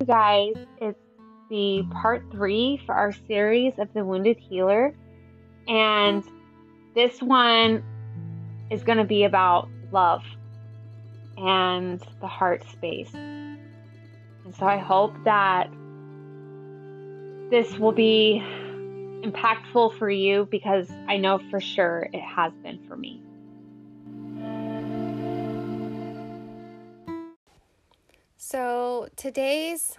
you guys, it's the part 3 for our series of the Wounded Healer. And this one is going to be about love and the heart space. And so I hope that this will be impactful for you, because I know for sure it has been for me. So today's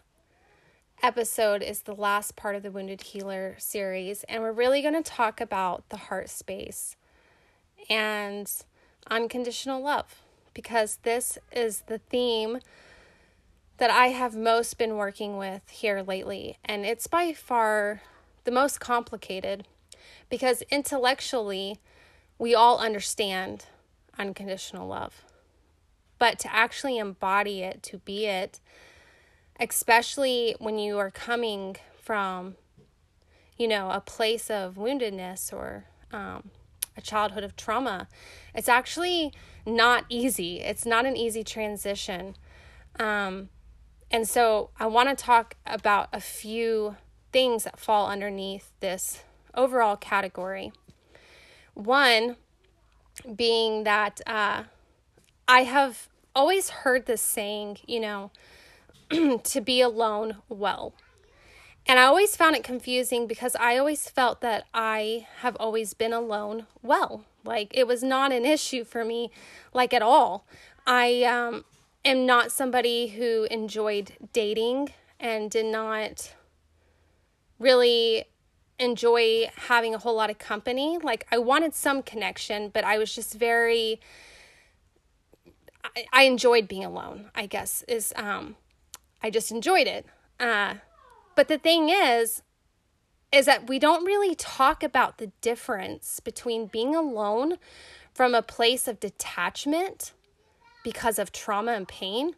episode is the last part of the Wounded Healer series, and we're really going to talk about the heart space and unconditional love, because this is the theme that I have most been working with here lately. And it's by far the most complicated, because intellectually we all understand unconditional love, but to actually embody it, to be it, especially when you are coming from, you know, a place of woundedness or a childhood of trauma, it's actually not easy. It's not an easy transition. And so I want to talk about a few things that fall underneath this overall category. One being that I have always heard this saying, you know, to be alone well. And I always found it confusing, because I always felt that I have always been alone well. Like, it was not an issue for me, like, at all. I am not somebody who enjoyed dating and did not really enjoy having a whole lot of company. Like, I wanted some connection, but I was just very, I enjoyed being alone, I guess, is, I just enjoyed it. But the thing is that we don't really talk about the difference between being alone from a place of detachment because of trauma and pain,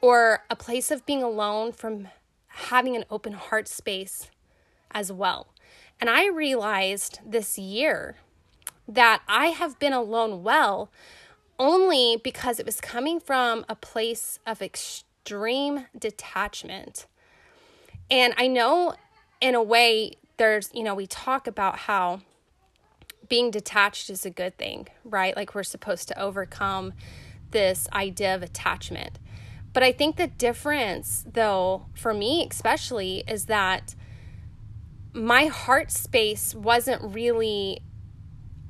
or a place of being alone from having an open heart space as well. And I realized this year that I have been alone well only because it was coming from a place of extreme detachment. And I know, in a way, there's, you know, we talk about how being detached is a good thing, right? Like, we're supposed to overcome this idea of attachment. But I think the difference, though, for me especially, is that my heart space wasn't really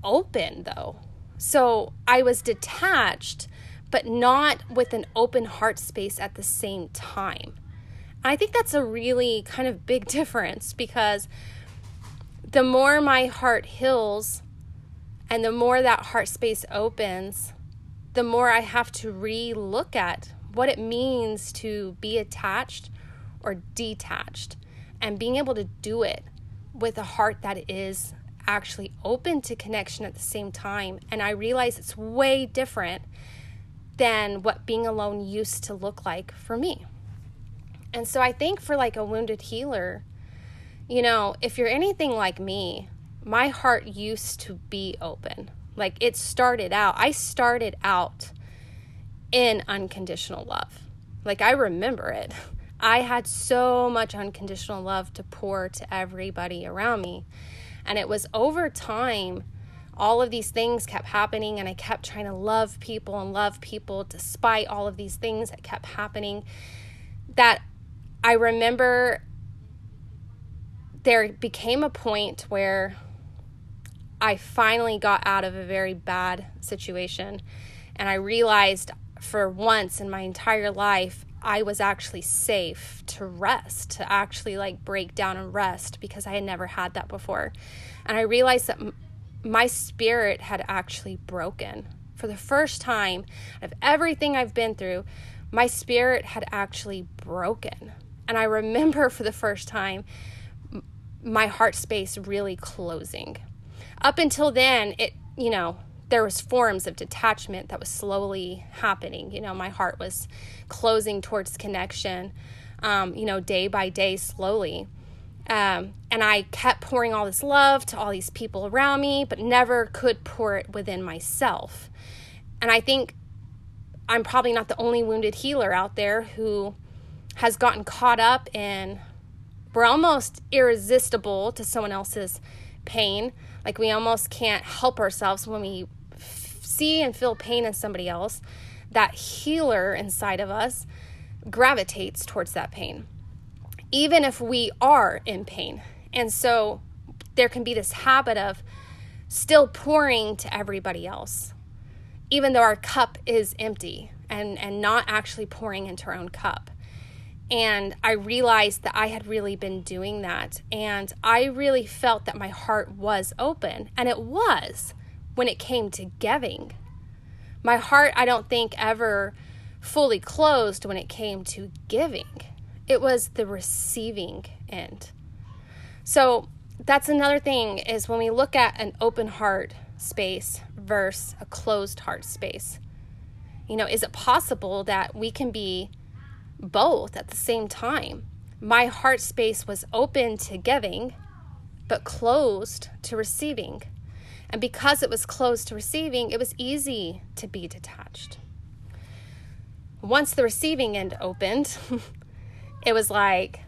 open, though. So I was detached, but not with an open heart space at the same time. I think that's a really kind of big difference, because the more my heart heals and the more that heart space opens, the more I have to re-look at what it means to be attached or detached, and being able to do it with a heart that is actually open to connection at the same time. And I realize it's way different than what being alone used to look like for me. And so I think for, like, a wounded healer, you know, if you're anything like me, my heart used to be open. Like, it started out, I started out in unconditional love. Like, I remember it. I had so much unconditional love to pour to everybody around me. And it was over time, all of these things kept happening, and I kept trying to love people despite all of these things that kept happening, that I remember there became a point where I finally got out of a very bad situation, and I realized for once in my entire life I was actually safe to rest, to actually, like, break down and rest, because I had never had that before. And I realized that my spirit had actually broken. For the first time of everything I've been through, my spirit had actually broken. And I remember for the first time my heart space really closing. Up until then, it, you know, there was forms of detachment that was slowly happening. You know, my heart was closing towards connection, you know, day by day, slowly. And I kept pouring all this love to all these people around me, but never could pour it within myself. And I think I'm probably not the only wounded healer out there who has gotten caught up in, we're almost irresistible to someone else's pain. Like we almost can't help ourselves when we see and feel pain in somebody else. That healer inside of us gravitates towards that pain, even if we are in pain. And so there can be this habit of still pouring to everybody else, even though our cup is empty, and not actually pouring into our own cup. And I realized that I had really been doing that. And I really felt that my heart was open. And it was when it came to giving. My heart, I don't think, ever fully closed when it came to giving. It was the receiving end. So that's another thing, is when we look at an open heart space versus a closed heart space. You know, is it possible that we can be both at the same time? My heart space was open to giving, but closed to receiving. And because it was closed to receiving, it was easy to be detached. Once the receiving end opened, it was like,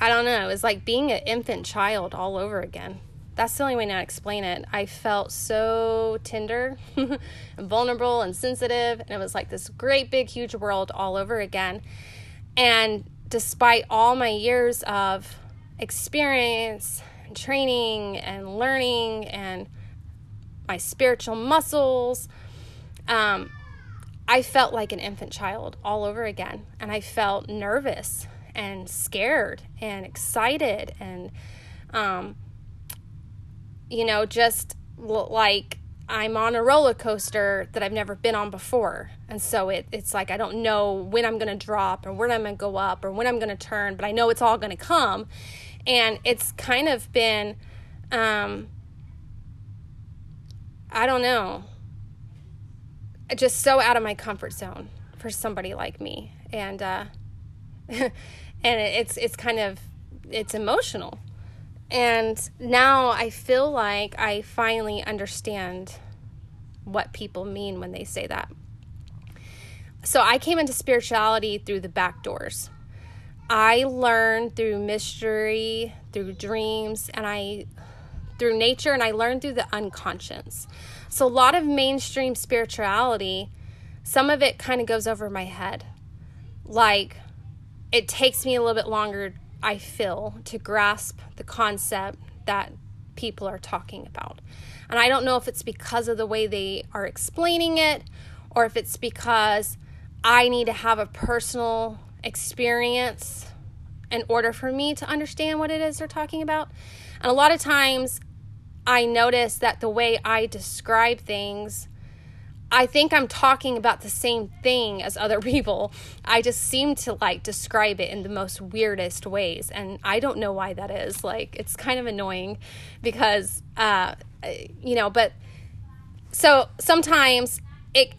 I don't know, it was like being an infant child all over again. That's the only way to explain it. I felt so tender and vulnerable and sensitive. And it was like this great, big, huge world all over again. And despite all my years of experience and training and learning and my spiritual muscles, I felt like an infant child all over again. And I felt nervous and scared and excited and, you know, just like I'm on a roller coaster that I've never been on before. And so it's like I don't know when I'm going to drop or when I'm going to go up or when I'm going to turn, but I know it's all going to come. And it's kind of been, I don't know, just so out of my comfort zone for somebody like me. And and it's kind of, it's emotional. And now I feel like I finally understand what people mean when they say that. So I came into spirituality through the back doors. I learned through mystery, through dreams, and through nature, and I learned through the unconscious. So a lot of mainstream spirituality, some of it kind of goes over my head. Like, it takes me a little bit longer, I feel, to grasp the concept that people are talking about. And I don't know if it's because of the way they are explaining it, or if it's because I need to have a personal experience in order for me to understand what it is they're talking about. And a lot of times I notice that the way I describe things, I think I'm talking about the same thing as other people. I just seem to like describe it in the most weirdest ways. And I don't know why that is. Like, it's kind of annoying because, you know, but so sometimes it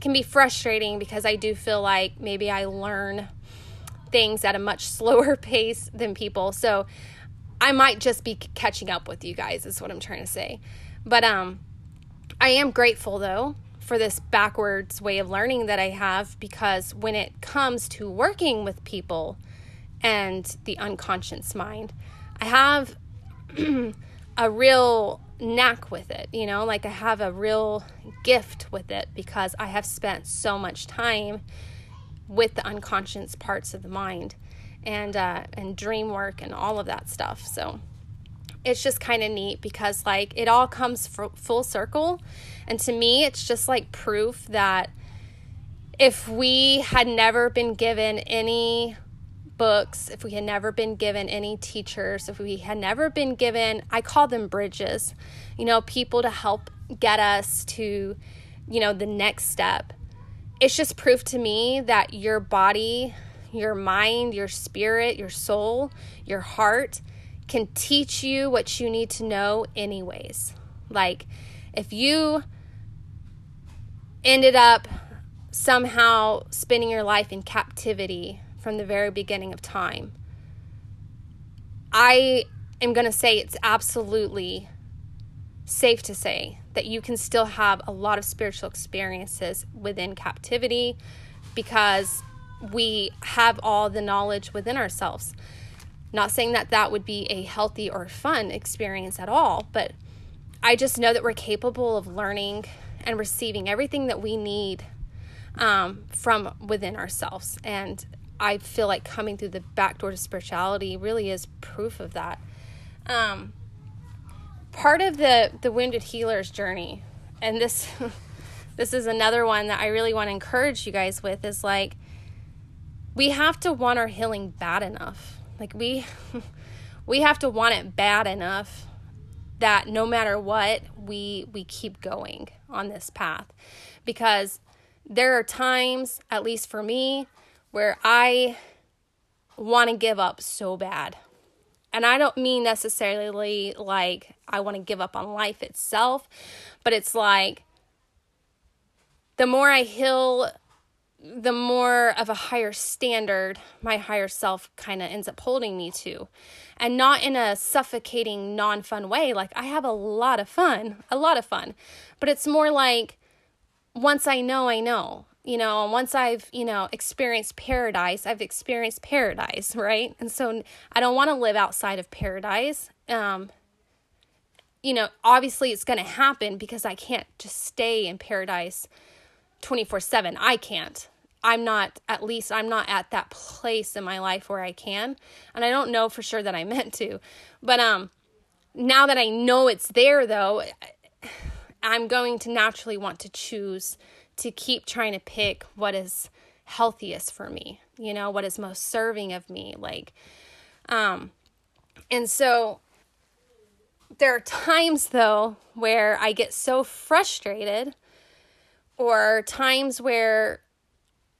can be frustrating because I do feel like maybe I learn things at a much slower pace than people. So I might just be catching up with you guys is what I'm trying to say. But, I am grateful, though, for this backwards way of learning that I have, because when it comes to working with people and the unconscious mind, I have a real knack with it, you know, like I have a real gift with it because I have spent so much time with the unconscious parts of the mind and dream work and all of that stuff, so it's just kind of neat because like it all comes full circle. And to me, it's just like proof that if we had never been given any books, if we had never been given any teachers, if we had never been given, I call them bridges, you know, people to help get us to, you know, the next step. It's just proof to me that your body, your mind, your spirit, your soul, your heart can teach you what you need to know anyways. Like if you ended up somehow spending your life in captivity from the very beginning of time, I am going to say it's absolutely safe to say that you can still have a lot of spiritual experiences within captivity because we have all the knowledge within ourselves. Not saying that that would be a healthy or fun experience at all, but I just know that we're capable of learning and receiving everything that we need from within ourselves. And I feel like coming through the back door to spirituality really is proof of that. Part of the Wounded Healer's journey, and this is another one that I really want to encourage you guys with, is like, we have to want our healing bad enough. Like we have to want it bad enough that no matter what, we keep going on this path. Because there are times, at least for me, where I want to give up so bad. And I don't mean necessarily like I want to give up on life itself, but it's like the more I heal, the more of a higher standard my higher self kind of ends up holding me to. And not in a suffocating, non-fun way. Like, I have a lot of fun. But it's more like, once I know, you know, and once I've, you know, experienced paradise, I've experienced paradise, right? And so I don't want to live outside of paradise. You know, obviously it's going to happen because I can't just stay in paradise 24/7. I can't. I'm not at that place in my life where I can. And I don't know for sure that I meant to. But now that I know it's there, though, I'm going to naturally want to choose to keep trying to pick what is healthiest for me, you know, what is most serving of me. Like, and so there are times, though, where I get so frustrated, or times where,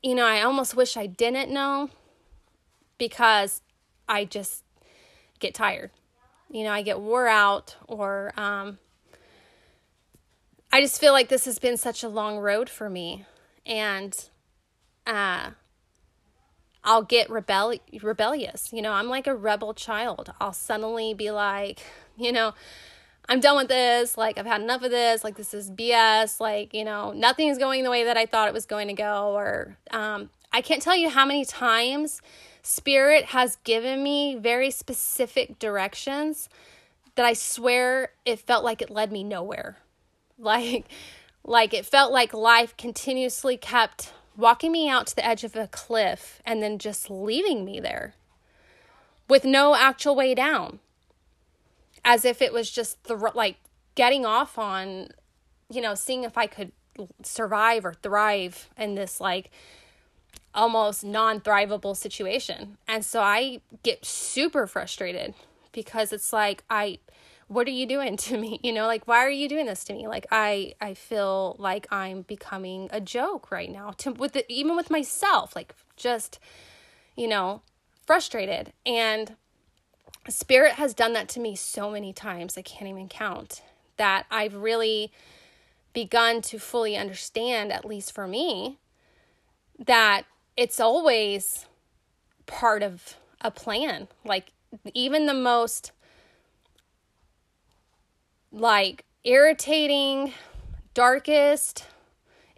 you know, I almost wish I didn't know, because I just get tired. You know, I get wore out, or I just feel like this has been such a long road for me. And I'll get rebellious. You know, I'm like a rebel child. I'll suddenly be like, you know, I'm done with this. Like, I've had enough of this. Like, this is BS. Like, you know, nothing is going the way that I thought it was going to go. Or I can't tell you how many times Spirit has given me very specific directions that I swear it felt like it led me nowhere. Like it felt like life continuously kept walking me out to the edge of a cliff and then just leaving me there with no actual way down, as if it was just like getting off on, you know, seeing if I could survive or thrive in this like almost non-thrivable situation. And so I get super frustrated, because it's like, what are you doing to me? You know, like, why are you doing this to me? Like, I feel like I'm becoming a joke right now, even with myself, like, just, you know, frustrated. And Spirit has done that to me so many times, I can't even count, that I've really begun to fully understand, at least for me, that it's always part of a plan. Like, even the most like irritating, darkest,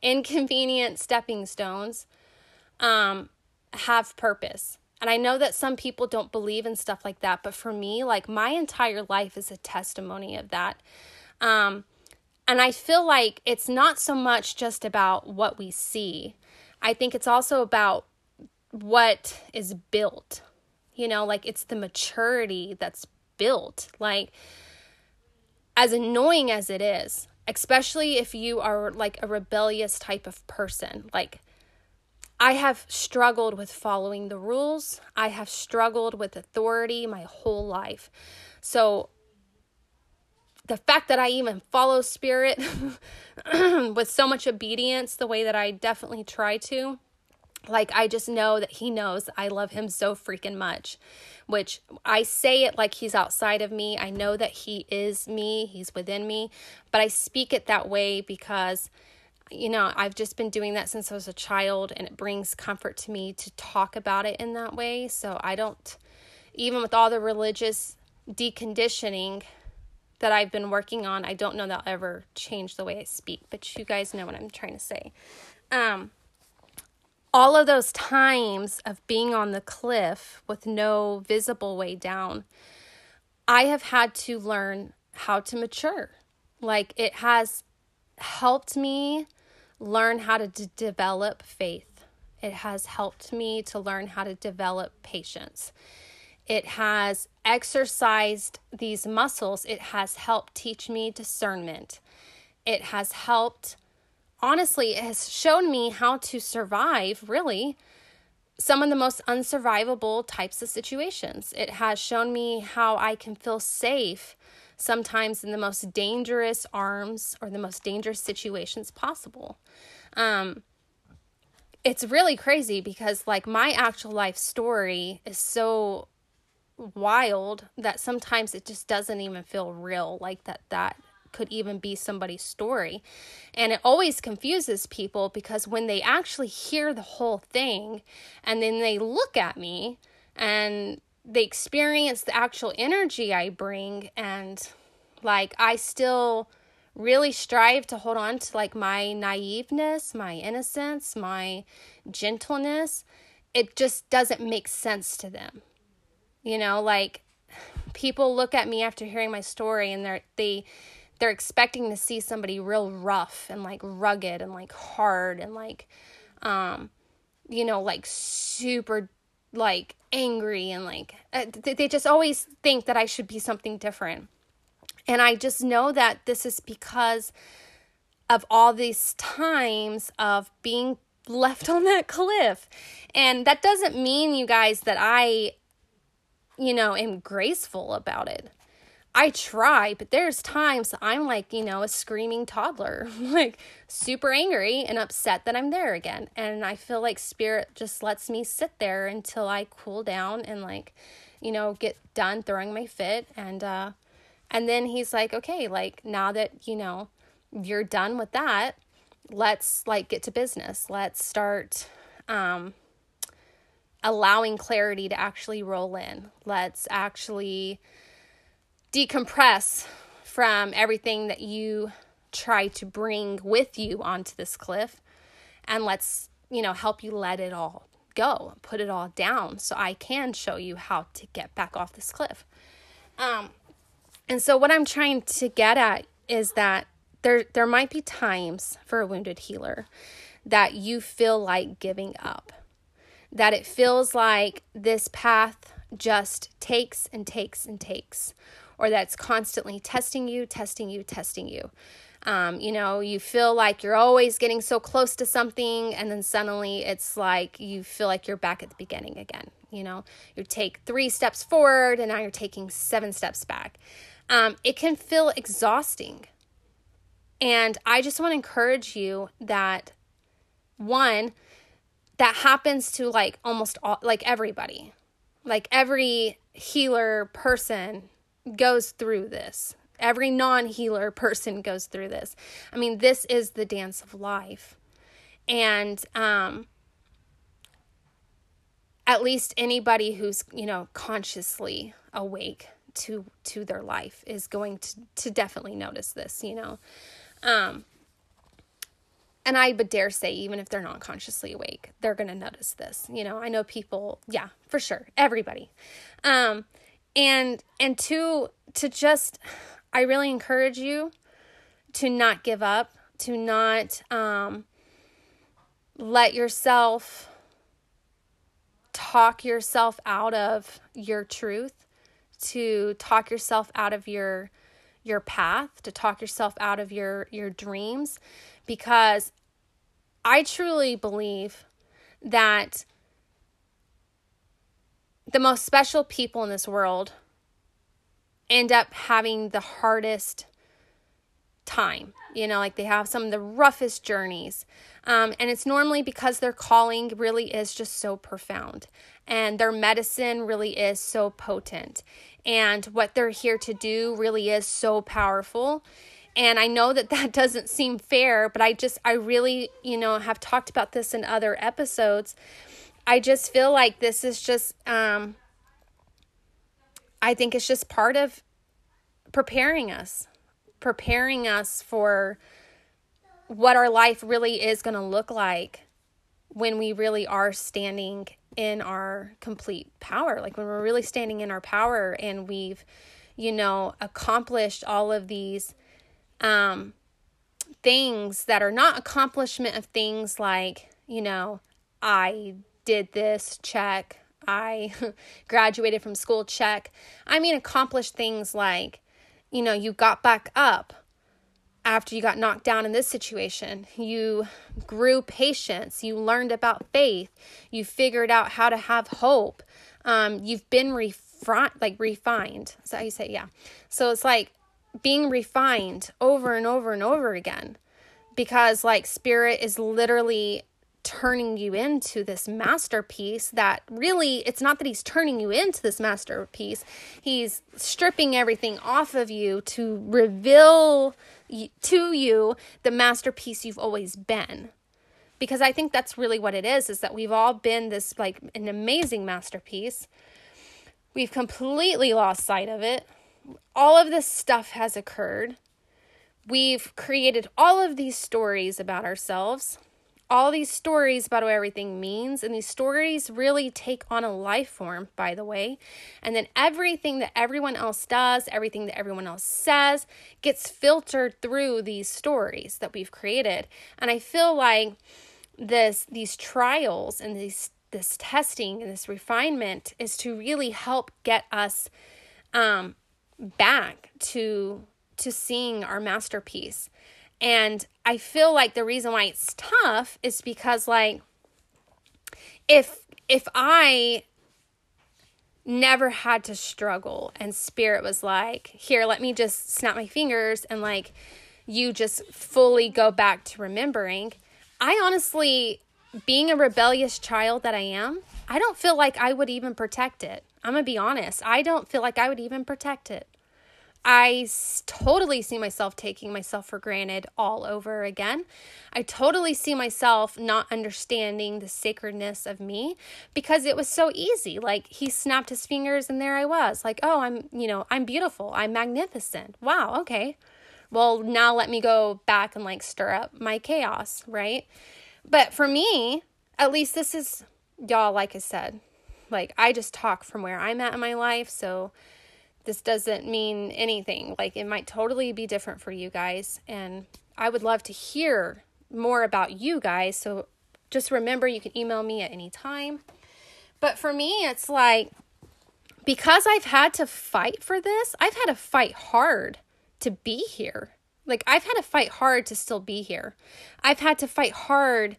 inconvenient stepping stones have purpose. And I know that some people don't believe in stuff like that, but for me, like, my entire life is a testimony of that. And I feel like it's not so much just about what we see. I think it's also about what is built. You know, like, it's the maturity that's built. Like, as annoying as it is, especially if you are like a rebellious type of person. Like, I have struggled with following the rules. I have struggled with authority my whole life. So the fact that I even follow Spirit with so much obedience the way that I definitely try to, like, I just know that He knows I love Him so freaking much, which I say it like He's outside of me. I know that He is me. He's within me. But I speak it that way because, you know, I've just been doing that since I was a child, and it brings comfort to me to talk about it in that way. So I don't, even with all the religious deconditioning that I've been working on, I don't know that I'll ever change the way I speak. But you guys know what I'm trying to say. all of those times of being on the cliff with no visible way down, I have had to learn how to mature. Like, it has helped me learn how to develop faith. It has helped me to learn how to develop patience. It has exercised these muscles. It has helped teach me discernment. It has helped, honestly, it has shown me how to survive, really, some of the most unsurvivable types of situations. It has shown me how I can feel safe sometimes in the most dangerous arms or the most dangerous situations possible. It's really crazy because, like, my actual life story is so wild that sometimes it just doesn't even feel real, like that could even be somebody's story. And it always confuses people because when they actually hear the whole thing and then they look at me and they experience the actual energy I bring, and, like, I still really strive to hold on to, like, my naiveness, my innocence, my gentleness, it just doesn't make sense to them. You know, like, people look at me after hearing my story and they're expecting to see somebody real rough and, like, rugged and, like, hard and, like, you know, like, super, like, angry and, like, they just always think that I should be something different. And I just know that this is because of all these times of being left on that cliff. And that doesn't mean, you guys, that I, you know, am graceful about it. I try, but there's times I'm like, you know, a screaming toddler, like super angry and upset that I'm there again. And I feel like spirit just lets me sit there until I cool down and, like, you know, get done throwing my fit. And then he's like, okay, like, now that, you know, you're done with that, let's, like, get to business. Let's start allowing clarity to actually roll in. Let's actually decompress from everything that you try to bring with you onto this cliff. And let's, you know, help you let it all go, put it all down so I can show you how to get back off this cliff. And so what I'm trying to get at is that there might be times for a wounded healer that you feel like giving up, that it feels like this path just takes and takes and takes, or that's constantly testing you. You know, you feel like you're always getting so close to something, and then suddenly it's like you feel like you're back at the beginning again. You know, you take 3 steps forward and now you're taking 7 steps back. It can feel exhausting. And I just want to encourage you that, one, that happens to, like, almost all, like, everybody. Like, every healer person goes through this. Every non-healer person goes through this. I mean, this is the dance of life. And at least anybody who's, you know, consciously awake to their life is going to definitely notice this, you know. And I would dare say, even if they're not consciously awake, they're going to notice this. You know, I know people, yeah, for sure. Everybody. And to just, I really encourage you to not give up, to not let yourself talk yourself out of your truth, to talk yourself out of your path, to talk yourself out of your dreams, because I truly believe that the most special people in this world end up having the hardest time. You know, like, they have some of the roughest journeys. And it's normally because their calling really is just so profound, and their medicine really is so potent, and what they're here to do really is so powerful. And I know that doesn't seem fair, but I really, you know, have talked about this in other episodes. I just feel like this is just, I think it's just part of preparing us for what our life really is going to look like when we really are standing in our complete power, like when we're really standing in our power and we've, you know, accomplished all of these things that are not accomplishment of things like, you know, I did this, check, I graduated from school, check. I mean, accomplished things like, you know, you got back up after you got knocked down in this situation. You grew patience. You learned about faith. You figured out how to have hope. You've been refined. Is that how you say it? Yeah. So it's like being refined over and over and over again, because like spirit is literally turning you into this masterpiece that really, it's not that he's turning you into this masterpiece. He's stripping everything off of you to reveal to you the masterpiece you've always been. Because I think that's really what it is that we've all been this like an amazing masterpiece. We've completely lost sight of it. All of this stuff has occurred. We've created all of these stories about ourselves, all these stories about what everything means, and these stories really take on a life form, by the way. And then everything that everyone else does, everything that everyone else says, gets filtered through these stories that we've created. And I feel like these trials and this testing and this refinement is to really help get us back to seeing our masterpiece. And I feel like the reason why it's tough is because, like, if I never had to struggle and spirit was like, here, let me just snap my fingers and, like, you just fully go back to remembering, I honestly, being a rebellious child that I am, I don't feel like I would even protect it. I'm going to be honest. I don't feel like I would even protect it. I totally see myself taking myself for granted all over again. I totally see myself not understanding the sacredness of me because it was so easy. Like, he snapped his fingers and there I was. Like, oh, I'm beautiful. I'm magnificent. Wow, okay. Well, now let me go back and, like, stir up my chaos, right? But for me, at least this is, y'all, like I said, like, I just talk from where I'm at in my life, so this doesn't mean anything. Like, it might totally be different for you guys. And I would love to hear more about you guys. So just remember, you can email me at any time. But for me, it's like, because I've had to fight for this, I've had to fight hard to be here. Like, I've had to fight hard to still be here. I've had to fight hard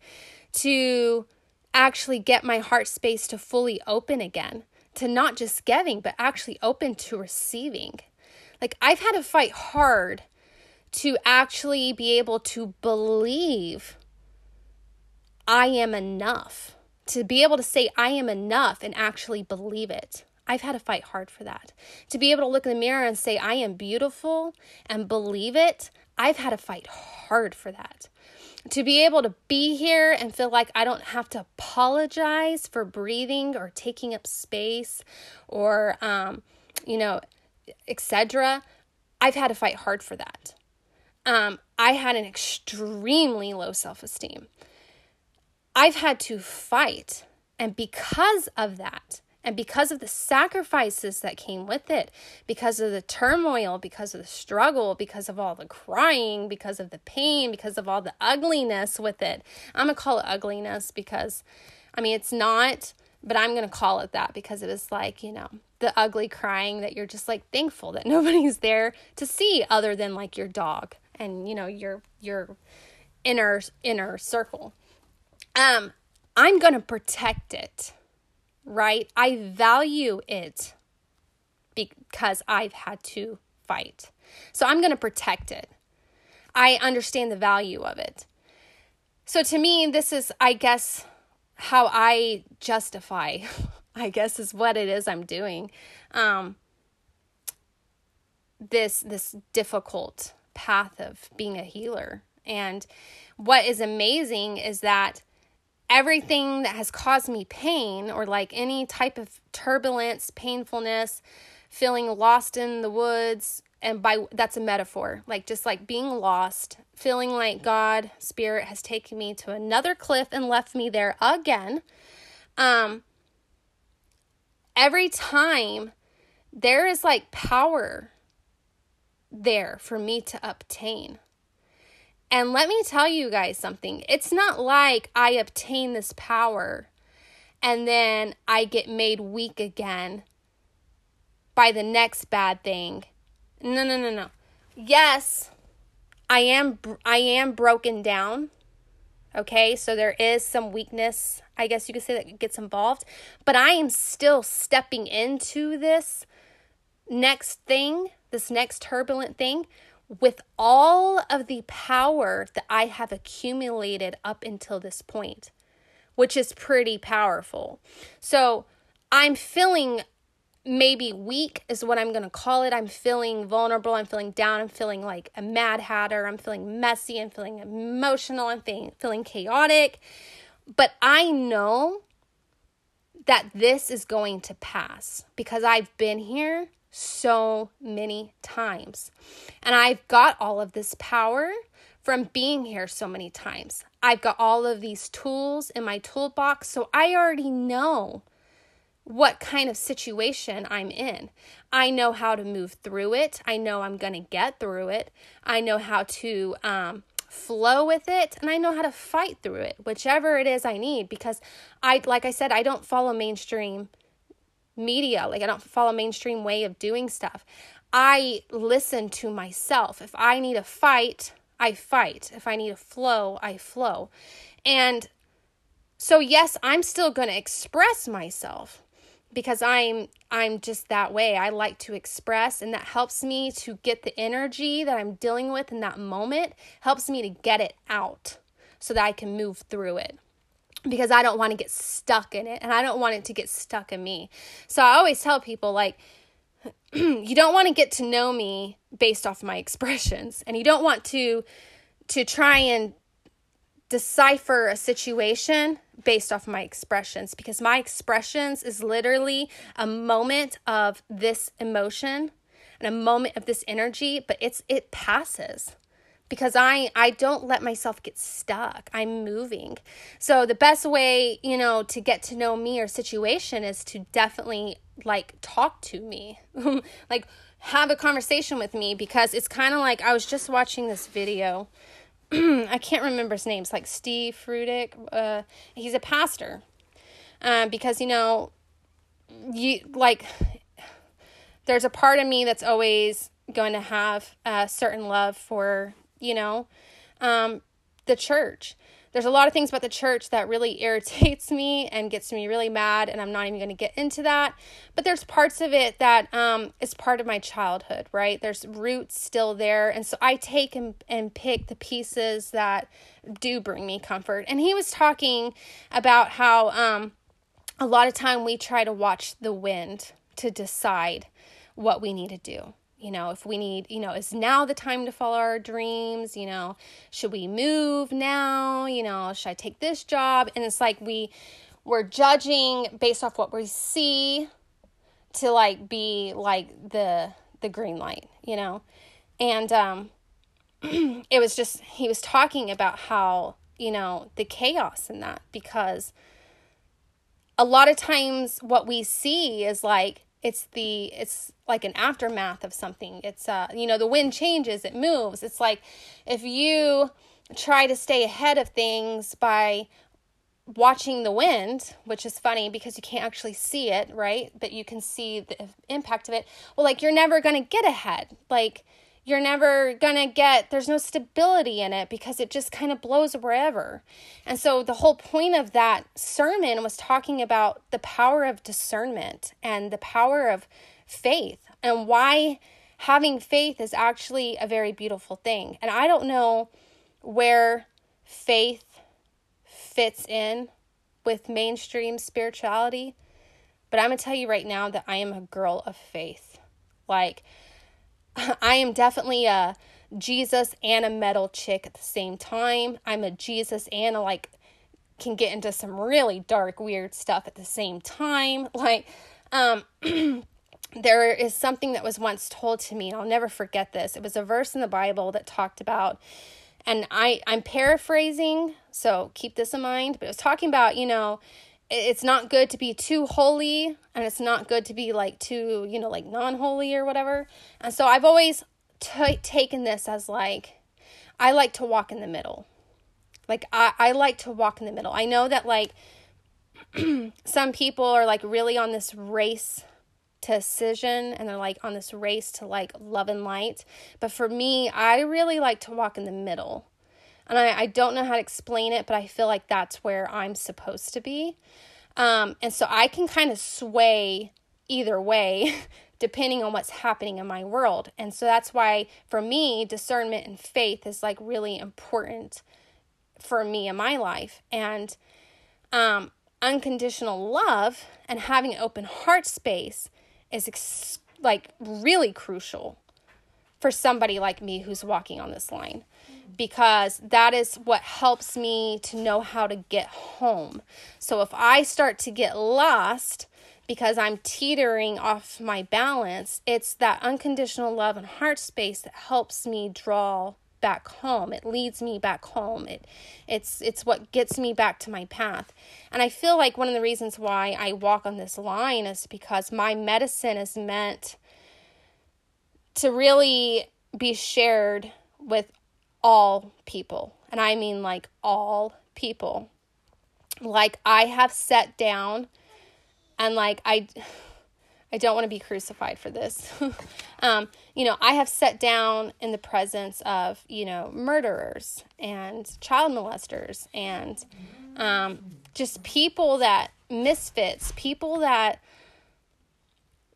to actually get my heart space to fully open again. To not just giving, but actually open to receiving. Like, I've had to fight hard to actually be able to believe I am enough. To be able to say I am enough and actually believe it. I've had to fight hard for that. To be able to look in the mirror and say I am beautiful and believe it. I've had to fight hard for that. To be able to be here and feel like I don't have to apologize for breathing or taking up space or, etc. I've had to fight hard for that. I had an extremely low self-esteem. I've had to fight. And because of that, and because of the sacrifices that came with it, because of the turmoil, because of the struggle, because of all the crying, because of the pain, because of all the ugliness with it. I'm going to call it ugliness because, I mean, it's not, but I'm going to call it that because it was like, you know, the ugly crying that you're just like thankful that nobody's there to see other than like your dog and, you know, your inner circle. I'm going to protect it. Right? I value it because I've had to fight. So I'm going to protect it. I understand the value of it. So to me, this is, I guess, how I justify, I guess is what it is I'm doing. This difficult path of being a healer. And what is amazing is that everything that has caused me pain or like any type of turbulence, painfulness, feeling lost in the woods, And by that's a metaphor, like just like being lost, feeling like God, Spirit has taken me to another cliff and left me there again. Every time there is like power there for me to obtain. And let me tell you guys something. It's not like I obtain this power and then I get made weak again by the next bad thing. No. Yes, I am broken down. Okay, so there is some weakness, I guess you could say, that gets involved. But I am still stepping into this next thing, this next turbulent thing, with all of the power that I have accumulated up until this point, which is pretty powerful. So I'm feeling maybe weak is what I'm going to call it. I'm feeling vulnerable. I'm feeling down. I'm feeling like a mad hatter. I'm feeling messy. I'm feeling emotional. I'm feeling chaotic. But I know that this is going to pass because I've been here so many times. And I've got all of this power from being here so many times. I've got all of these tools in my toolbox. So I already know what kind of situation I'm in. I know how to move through it. I know I'm going to get through it. I know how to flow with it. And I know how to fight through it, whichever it is I need. Because like I said, I don't follow mainstream media. Like I don't follow mainstream way of doing stuff. I listen to myself. If I need a fight, I fight. If I need a flow, I flow. And so yes, I'm still going to express myself. Because I'm just that way. I like to express, and that helps me to get the energy that I'm dealing with in that moment, helps me to get it out so that I can move through it. Because I don't want to get stuck in it, and I don't want it to get stuck in me. So I always tell people, like, you don't want to get to know me based off my expressions, and you don't want to try and decipher a situation based off my expressions, because my expressions is literally a moment of this emotion and a moment of this energy, but it passes because I don't let myself get stuck. I'm moving. So the best way, to get to know me or situation is to definitely like talk to me, like have a conversation with me, because it's kind of like I was just watching this video. I can't remember his name. It's like Steve Rudick. He's a pastor. Because, there's a part of me that's always going to have a certain love for, the church. There's a lot of things about the church that really irritates me and gets me really mad, and I'm not even going to get into that. But there's parts of it that is part of my childhood, right? There's roots still there. And so I take and pick the pieces that do bring me comfort. And he was talking about how a lot of time we try to watch the wind to decide what we need to do. If we need, is now the time to follow our dreams? Should we move now? Should I take this job? And it's like we're judging based off what we see to like be like the green light, And it was just, he was talking about how, the chaos in that, because a lot of times what we see is like, it's like an aftermath of something. It's, the wind changes, it moves. It's like if you try to stay ahead of things by watching the wind, which is funny because you can't actually see it, right? But you can see the impact of it. Well, like you're never going to get ahead. Like you're never going to get, there's no stability in it because it just kind of blows wherever. And so the whole point of that sermon was talking about the power of discernment and the power of faith and why having faith is actually a very beautiful thing. And I don't know where faith fits in with mainstream spirituality, but I'm going to tell you right now that I am a girl of faith. Like, I am definitely a Jesus and a metal chick at the same time. I'm a Jesus and a, like, can get into some really dark, weird stuff at the same time. Like, there is something that was once told to me, and I'll never forget this. It was a verse in the Bible that talked about, and I'm paraphrasing, so keep this in mind, but it was talking about, you know, it's not good to be too holy, and it's not good to be like too, you know, like non-holy or whatever. And so I've always taken this as like, I like to walk in the middle. Like, I like to walk in the middle. I know that, like, some people are, like, really on this race to ascension, and they're, like, on this race to, like, love and light. But for me, I really like to walk in the middle. And I don't know how to explain it, but I feel like that's where I'm supposed to be. And so I can kind of sway either way, depending on what's happening in my world. And so that's why, for me, discernment and faith is, like, really important for me in my life. And unconditional love and having an open heart space is like really crucial for somebody like me who's walking on this line, because that is what helps me to know how to get home. So if I start to get lost because I'm teetering off my balance, it's that unconditional love and heart space that helps me draw back home. It leads me back home. It's what gets me back to my path. And I feel like one of the reasons why I walk on this line is because my medicine is meant to really be shared with all people. And I mean, like, all people. Like, I have sat down and, like, I don't want to be crucified for this. You know, I have sat down in the presence of, you know, murderers and child molesters and just people that, misfits, people that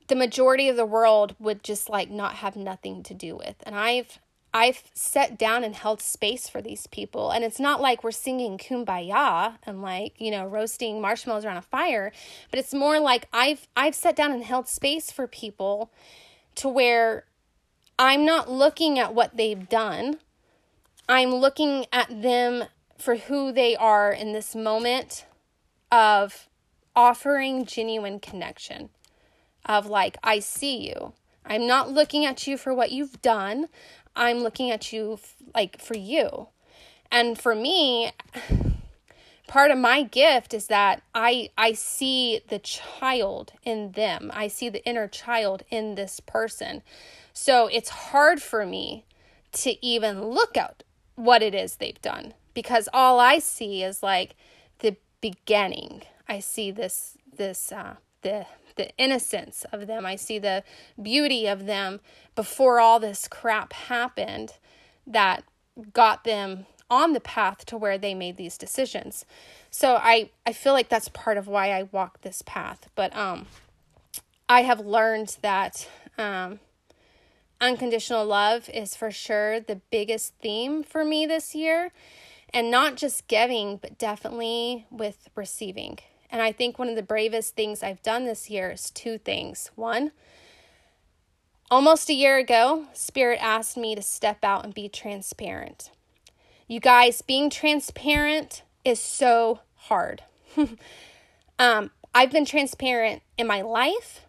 the majority of the world would just, like, not have nothing to do with. And I've sat down and held space for these people. And it's not like we're singing Kumbaya and, like, you know, roasting marshmallows around a fire, but it's more like I've sat down and held space for people to where I'm not looking at what they've done. I'm looking at them for who they are in this moment of offering genuine connection, of like, I see you. I'm not looking at you for what you've done. I'm looking at you like for you. And for me, part of my gift is that I see the child in them. I see the inner child in this person. So it's hard for me to even look at what it is they've done, because all I see is like the beginning. I see the innocence of them. I see the beauty of them before all this crap happened that got them on the path to where they made these decisions. So I feel like that's part of why I walk this path. But I have learned that unconditional love is for sure the biggest theme for me this year. And not just giving, but definitely with receiving. And I think one of the bravest things I've done this year is two things. One, almost a year ago, Spirit asked me to step out and be transparent. You guys, being transparent is so hard. I've been transparent in my life,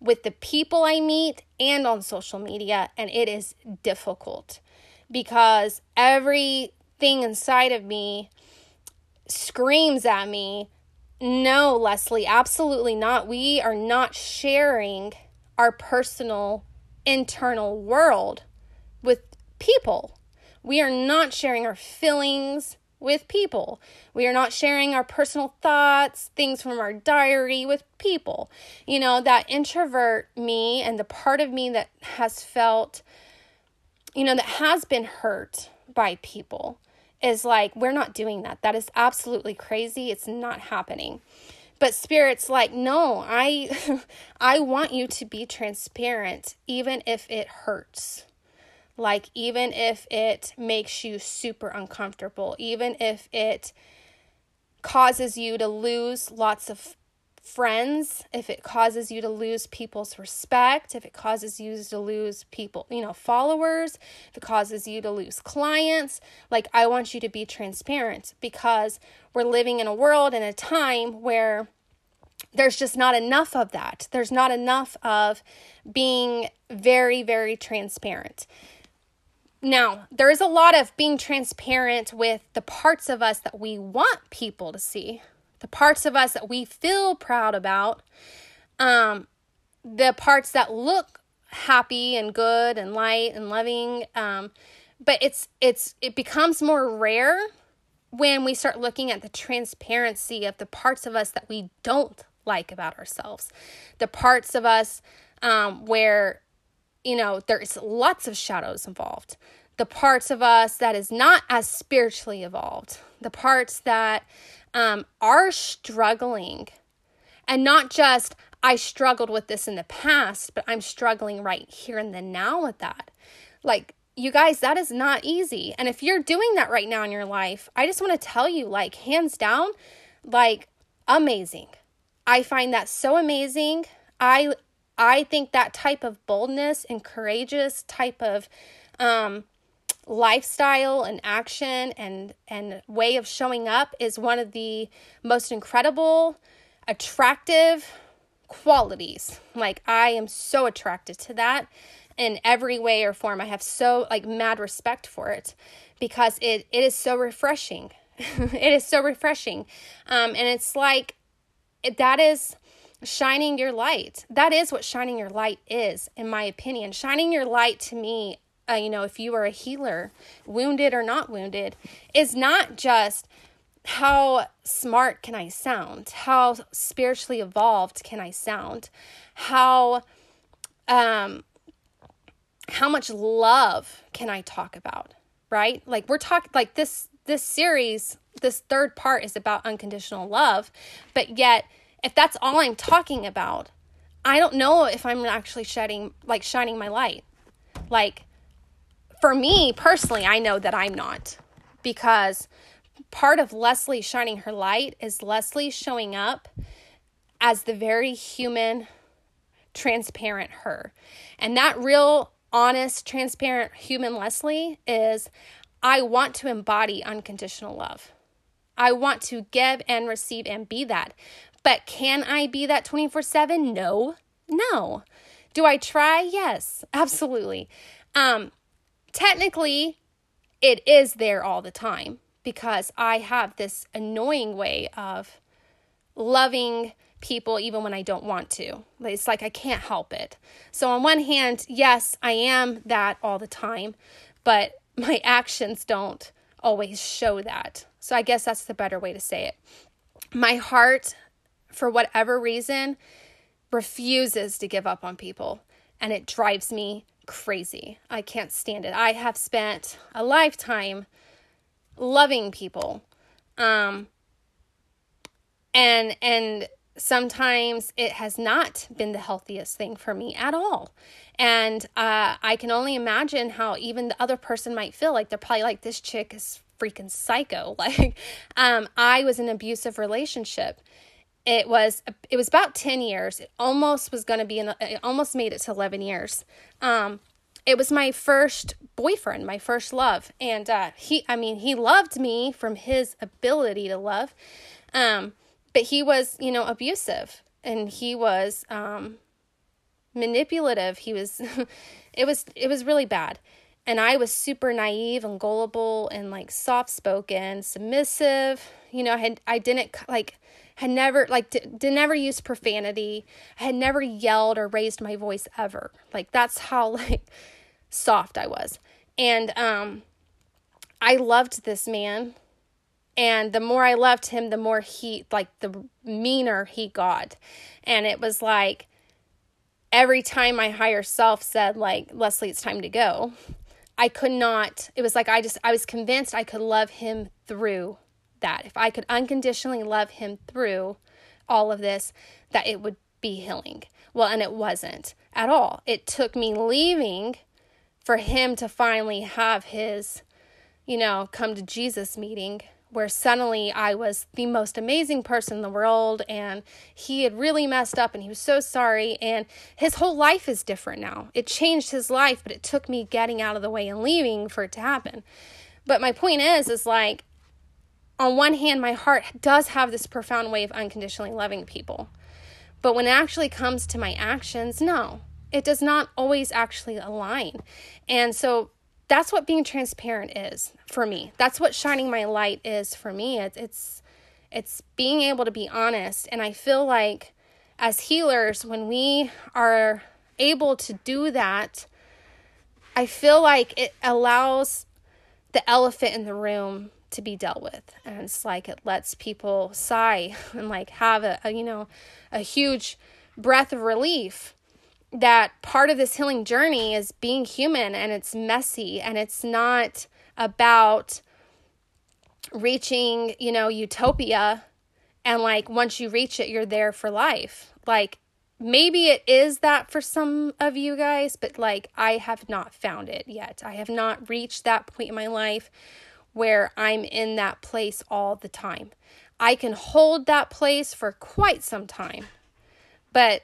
with the people I meet, and on social media. And it is difficult because everything inside of me screams at me, no, Leslie, absolutely not. We are not sharing our personal internal world with people. We are not sharing our feelings with people. We are not sharing our personal thoughts, things from our diary with people. You know, that introvert me and the part of me that has felt, you know, that has been hurt by people, is like, we're not doing that. That is absolutely crazy. It's not happening. But Spirit's like, no, I want you to be transparent, even if it hurts. Like, even if it makes you super uncomfortable, even if it causes you to lose lots of friends, if it causes you to lose people's respect, if it causes you to lose people, you know, followers, if it causes you to lose clients, like, I want you to be transparent, because we're living in a world and a time where There's just not enough of that. There's not enough of being very, very transparent. Now, there is a lot of being transparent with the parts of us that we want people to see, the parts of us that we feel proud about, the parts that look happy and good and light and loving. But it becomes more rare when we start looking at the transparency of the parts of us that we don't like about ourselves, the parts of us where, you know, there's lots of shadows involved, the parts of us that is not as spiritually evolved, the parts that are struggling, and not just, I struggled with this in the past, but I'm struggling right here in the now with that. Like, you guys, that is not easy. And if you're doing that right now in your life, I just want to tell you, like, hands down, like, amazing. I find that so amazing. I think that type of boldness and courageous type of lifestyle and action and way of showing up is one of the most incredible, attractive qualities. Like, I am so attracted to that. In every way or form, I have so, like, mad respect for it, because it is so refreshing. It is so refreshing. And it's like, that is shining your light. That is what shining your light is, in my opinion. Shining your light, to me, you know, if you are a healer, wounded or not wounded, is not just how smart can I sound? How spiritually evolved can I sound? How much love can I talk about, right? Like, we're talking, like, this series, this third part is about unconditional love. But yet, if that's all I'm talking about, I don't know if I'm actually shining my light. Like, for me personally, I know that I'm not, because part of Leslie shining her light is Leslie showing up as the very human, transparent her. And that real, honest, transparent human Leslie is, I want to embody unconditional love. I want to give and receive and be that. But can I be that 24/7? No. Do I try? Yes, absolutely. Technically, it is there all the time, because I have this annoying way of loving people even when I don't want to. It's like I can't help it. So on one hand, yes, I am that all the time, but my actions don't always show that. So I guess that's the better way to say it. My heart, for whatever reason, refuses to give up on people, and it drives me crazy. I can't stand it. I have spent a lifetime loving people. And sometimes it has not been the healthiest thing for me at all. And I can only imagine how even the other person might feel. Like, they're probably like, this chick is freaking psycho. Like, I was in an abusive relationship. It was about 10 years. It almost was going to be, it almost made it to 11 years. It was my first boyfriend, my first love. And he loved me from his ability to love. But he was, you know, abusive, and he was manipulative. He was, it was really bad. And I was super naive and gullible and, like, soft-spoken, submissive. You know, I never used profanity. I had never yelled or raised my voice ever. Like, that's how, like, soft I was. And I loved this man. And the more I loved him, the more the meaner he got. And it was like, every time my higher self said, like, Leslie, it's time to go, I could not, it was like, I was convinced I could love him through that. If I could unconditionally love him through all of this, that it would be healing. Well, and it wasn't at all. It took me leaving for him to finally have his, you know, come to Jesus meeting, where suddenly I was the most amazing person in the world, and he had really messed up, and he was so sorry, and his whole life is different now. It changed his life, but it took me getting out of the way and leaving for it to happen. But my point is like, on one hand, my heart does have this profound way of unconditionally loving people. But when it actually comes to my actions, no, it does not always actually align. And so that's what being transparent is for me. That's what shining my light is for me. It's being able to be honest. And I feel like as healers, when we are able to do that, I feel like it allows the elephant in the room to be dealt with. And it's like it lets people sigh and like have a huge breath of relief that part of this healing journey is being human, and it's messy, and it's not about reaching, utopia. And like, once you reach it, you're there for life. Like, maybe it is that for some of you guys, but like, I have not found it yet. I have not reached that point in my life where I'm in that place all the time. I can hold that place for quite some time, but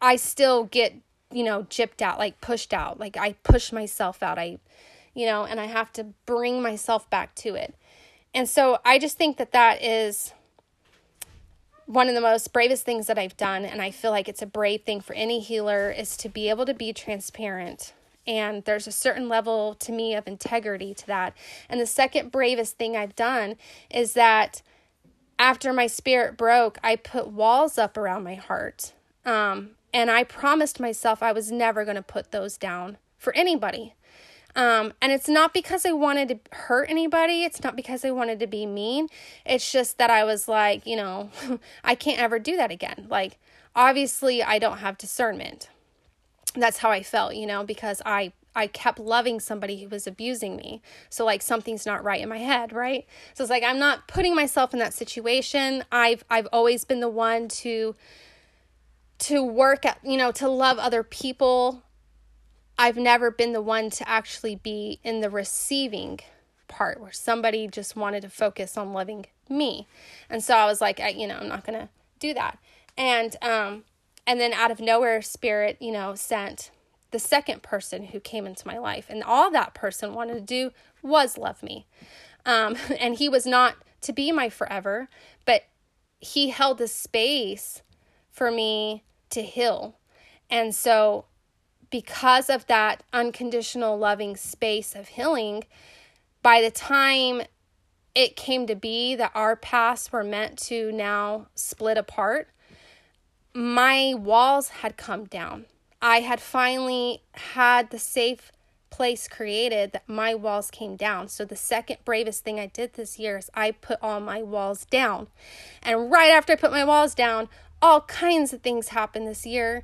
I still get, gypped out, like pushed out. Like I push myself out. And I have to bring myself back to it. And so I just think that is one of the most bravest things that I've done. And I feel like it's a brave thing for any healer is to be able to be transparent. And there's a certain level to me of integrity to that. And the second bravest thing I've done is that after my spirit broke, I put walls up around my heart. And I promised myself I was never going to put those down for anybody. And it's not because I wanted to hurt anybody. It's not because I wanted to be mean. It's just that I was like, I can't ever do that again. Like, obviously I don't have discernment. That's how I felt, because I kept loving somebody who was abusing me. So like something's not right in my head, right? So it's like, I'm not putting myself in that situation. I've always been the one to work at, to love other people. I've never been the one to actually be in the receiving part where somebody just wanted to focus on loving me. And so I was like, I'm not going to do that. And then out of nowhere, Spirit, sent the second person who came into my life. And all that person wanted to do was love me. And he was not to be my forever, but he held the space for me to heal. And so because of that unconditional loving space of healing, by the time it came to be that our paths were meant to now split apart, my walls had come down. I had finally had the safe place created that my walls came down. So the second bravest thing I did this year is I put all my walls down. And right after I put my walls down, all kinds of things happened this year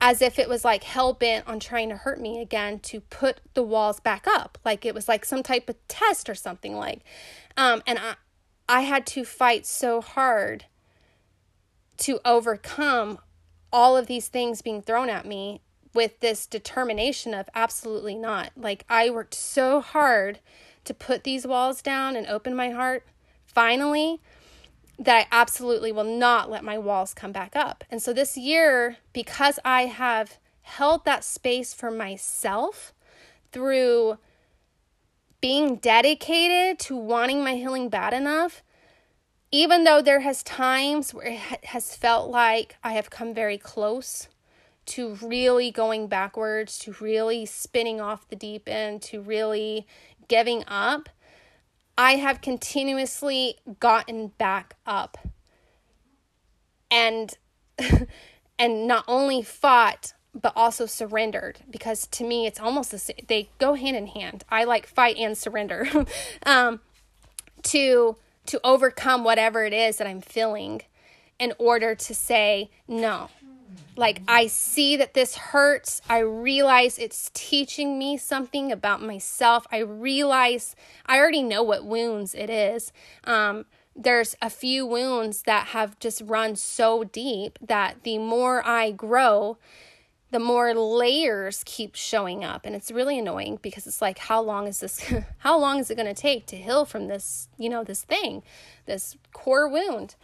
as if it was like hell-bent on trying to hurt me again to put the walls back up. Like it was like some type of test or something like. And I had to fight so hard to overcome all of these things being thrown at me with this determination of absolutely not. Like I worked so hard to put these walls down and open my heart finally, that I absolutely will not let my walls come back up. And so this year, because I have held that space for myself through being dedicated to wanting my healing bad enough, even though there has times where it has felt like I have come very close to really going backwards, to really spinning off the deep end, to really giving up, I have continuously gotten back up and not only fought, but also surrendered, because to me, it's almost the same. They go hand in hand. I like fight and surrender to overcome whatever it is that I'm feeling in order to say no. Like, I see that this hurts. I realize it's teaching me something about myself. I realize I already know what wounds it is. There's a few wounds that have just run so deep that the more I grow, the more layers keep showing up. And it's really annoying because it's like, how long is it going to take to heal from this, this thing, this core wound?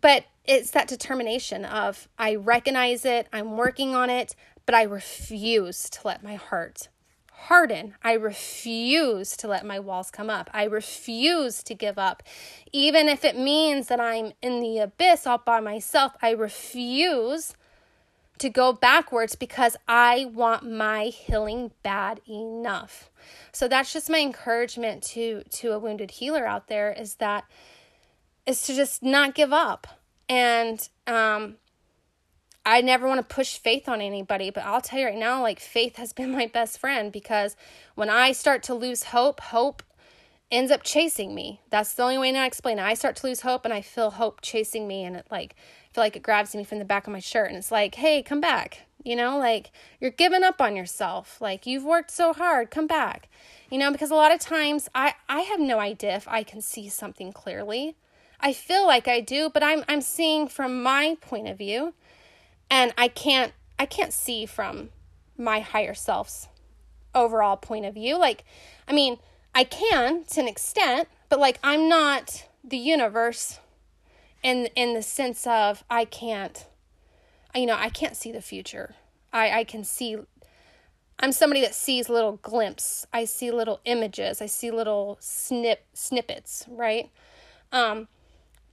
But it's that determination of, I recognize it, I'm working on it, but I refuse to let my heart harden. I refuse to let my walls come up. I refuse to give up. Even if it means that I'm in the abyss all by myself, I refuse to go backwards because I want my healing bad enough. So that's just my encouragement to a wounded healer out there, is that is to just not give up. And I never want to push faith on anybody, but I'll tell you right now, like, faith has been my best friend, because when I start to lose hope, hope ends up chasing me. That's the only way I explain it. I start to lose hope and I feel hope chasing me, and it feel like it grabs me from the back of my shirt, and it's like, hey, come back. You know, like, you're giving up on yourself. Like, you've worked so hard, come back. You know, because a lot of times I have no idea if I can see something clearly. I feel like I do, but I'm seeing from my point of view, and I can't see from my higher self's overall point of view. Like, I mean, I can to an extent, but like, I'm not the universe in the sense of I can't see the future. I'm somebody that sees little glimpses. I see little images. I see little snippets, right?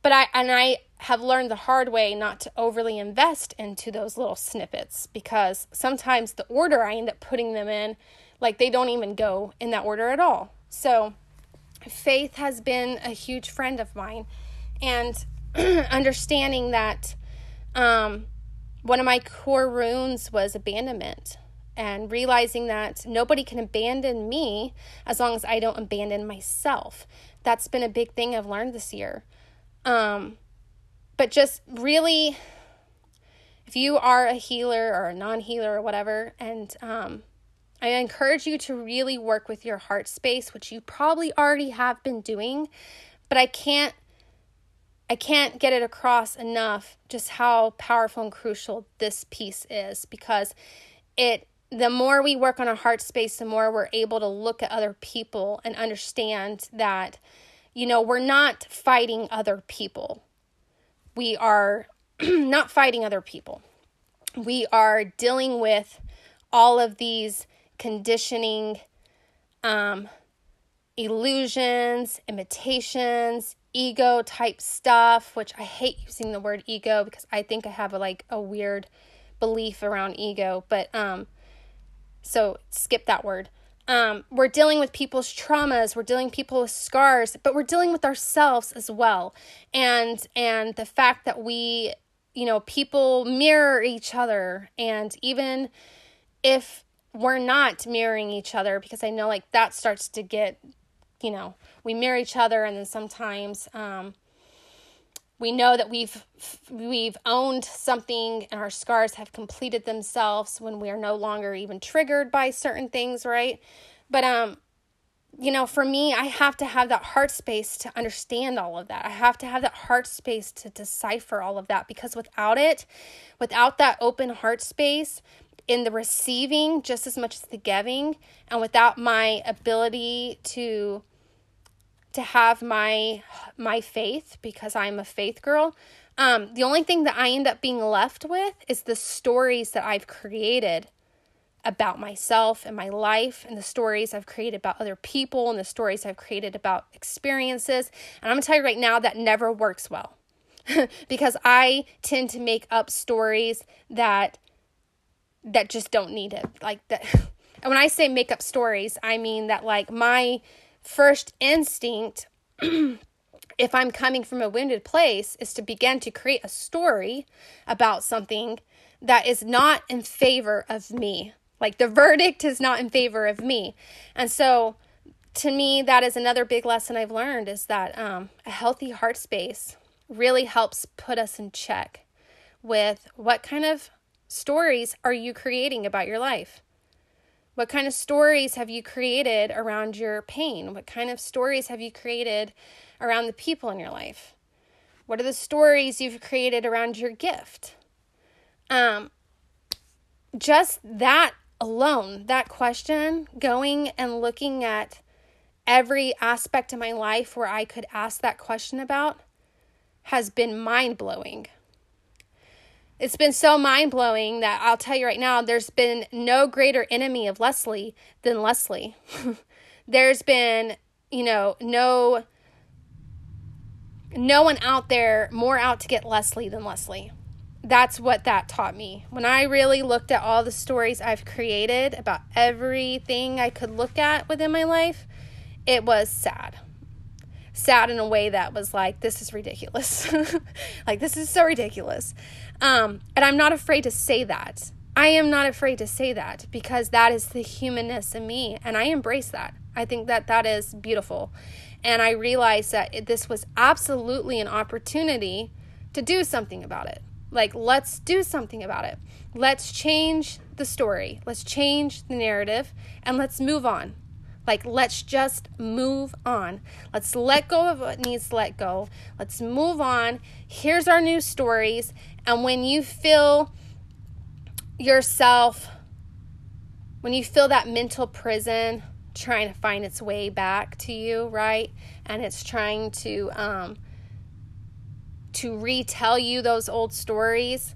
But I have learned the hard way not to overly invest into those little snippets, because sometimes the order I end up putting them in, like, they don't even go in that order at all. So faith has been a huge friend of mine, and understanding that one of my core wounds was abandonment, and realizing that nobody can abandon me as long as I don't abandon myself. That's been a big thing I've learned this year. But just really, if you are a healer or a non-healer or whatever, and I encourage you to really work with your heart space, which you probably already have been doing, but I can't get it across enough just how powerful and crucial this piece is, because the more we work on our heart space, the more we're able to look at other people and understand that, you know, we're not fighting other people. We are not fighting other people. We are dealing with all of these conditioning, illusions, imitations, ego type stuff, which I hate using the word ego because I think I have a weird belief around ego, but so skip that word. We're dealing with people's traumas, we're dealing people with scars, but we're dealing with ourselves as well. And the fact that we, you know, people mirror each other, and even if we're not mirroring each other, because I know that starts to get, you know, we mirror each other, and then sometimes we know that we've owned something, and our scars have completed themselves when we are no longer even triggered by certain things, right? But you know, for me, I have to have that heart space to understand all of that. I have to have that heart space to decipher all of that, because without that open heart space in the receiving just as much as the giving, and without my ability to have my faith, because I'm a faith girl, the only thing that I end up being left with is the stories that I've created about myself and my life, and the stories I've created about other people, and the stories I've created about experiences. And I'm going to tell you right now, that never works well, because I tend to make up stories that just don't need it. Like that. And when I say make up stories, I mean that my first instinct, if I'm coming from a wounded place, is to begin to create a story about something that is not in favor of me. Like, the verdict is not in favor of me. And so to me, that is another big lesson I've learned, is that a healthy heart space really helps put us in check with what kind of stories are you creating about your life? What kind of stories have you created around your pain? What kind of stories have you created around the people in your life? What are the stories you've created around your gift? Just that alone, that question, going and looking at every aspect of my life where I could ask that question about, has been mind-blowing. It's been so mind-blowing that I'll tell you right now, there's been no greater enemy of Leslie than Leslie. There's been, no one out there more out to get Leslie than Leslie. That's what that taught me. When I really looked at all the stories I've created about everything I could look at within my life, it was sad. Sad in a way that was like, this is ridiculous. Like, this is so ridiculous. And I'm not afraid to say that. I am not afraid to say that because that is the humanness in me. And I embrace that. I think that that is beautiful. And I realized that this was absolutely an opportunity to do something about it. Like, let's do something about it. Let's change the story. Let's change the narrative and let's move on. Like, let's just move on. Let's let go of what needs to let go. Let's move on. Here's our new stories. And when you feel yourself, when you feel that mental prison trying to find its way back to you, right? And it's trying to retell you those old stories,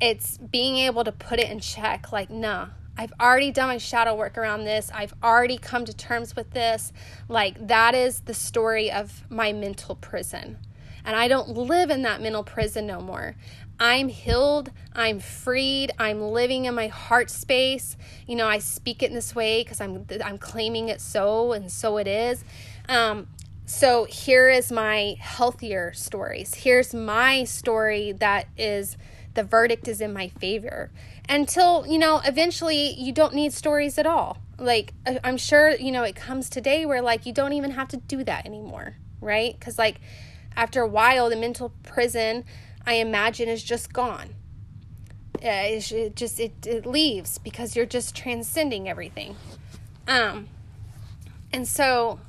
it's being able to put it in check. Like, nah. I've already done my shadow work around this. I've already come to terms with this. Like, that is the story of my mental prison. And I don't live in that mental prison no more. I'm healed. I'm freed. I'm living in my heart space. You know, I speak it in this way because I'm claiming it so, and so it is. So here is my healthier stories. Here's my story that is the verdict is in my favor. Until, eventually you don't need stories at all. Like, I'm sure, it comes to day where, like, you don't even have to do that anymore, right? Because, like, after a while, the mental prison, I imagine, is just gone. It leaves because you're just transcending everything. And so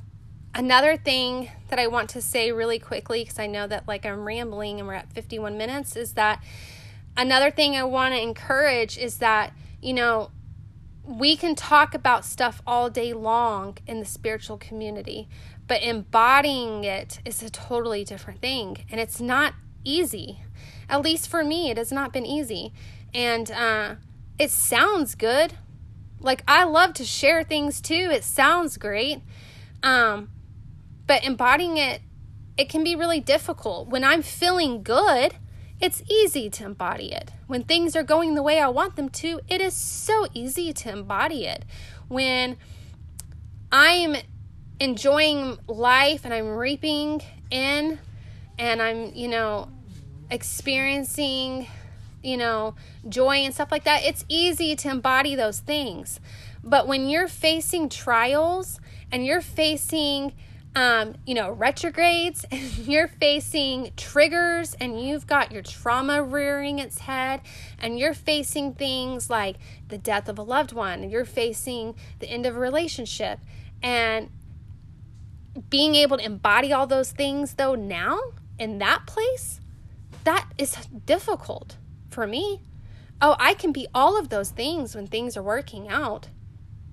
another thing that I want to say really quickly, because I know that, like, I'm rambling and we're at 51 minutes, is that another thing I want to encourage is that, we can talk about stuff all day long in the spiritual community, but embodying it is a totally different thing. And it's not easy. At least for me, it has not been easy. And it sounds good. Like, I love to share things too. It sounds great. But embodying it, it can be really difficult. When I'm feeling good, it's easy to embody it. When things are going the way I want them to, it is so easy to embody it. When I'm enjoying life and I'm reaping in and I'm, experiencing, joy and stuff like that, it's easy to embody those things. But when you're facing trials and you're facing retrogrades, and you're facing triggers, and you've got your trauma rearing its head, and you're facing things like the death of a loved one, and you're facing the end of a relationship, and being able to embody all those things, though, now in that place, that is difficult for me. Oh, I can be all of those things when things are working out